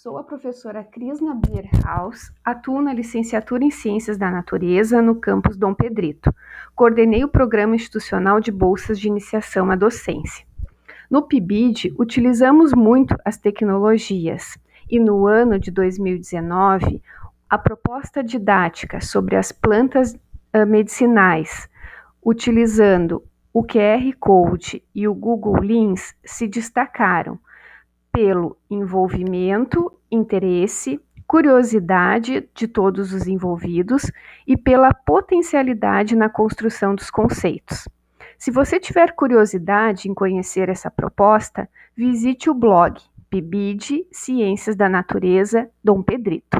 Sou a professora Krisna Bierhaus, atuo na Licenciatura em Ciências da Natureza no Campus Dom Pedrito. Coordenei o Programa Institucional de Bolsas de Iniciação à Docência. No PIBID, utilizamos muito as tecnologias e no ano de 2019, a proposta didática sobre as plantas medicinais, utilizando o QR Code e o Google Lens, se destacaram pelo envolvimento, interesse, curiosidade de todos os envolvidos e pela potencialidade na construção dos conceitos. Se você tiver curiosidade em conhecer essa proposta, visite o blog Pibide Ciências da Natureza Dom Pedrito.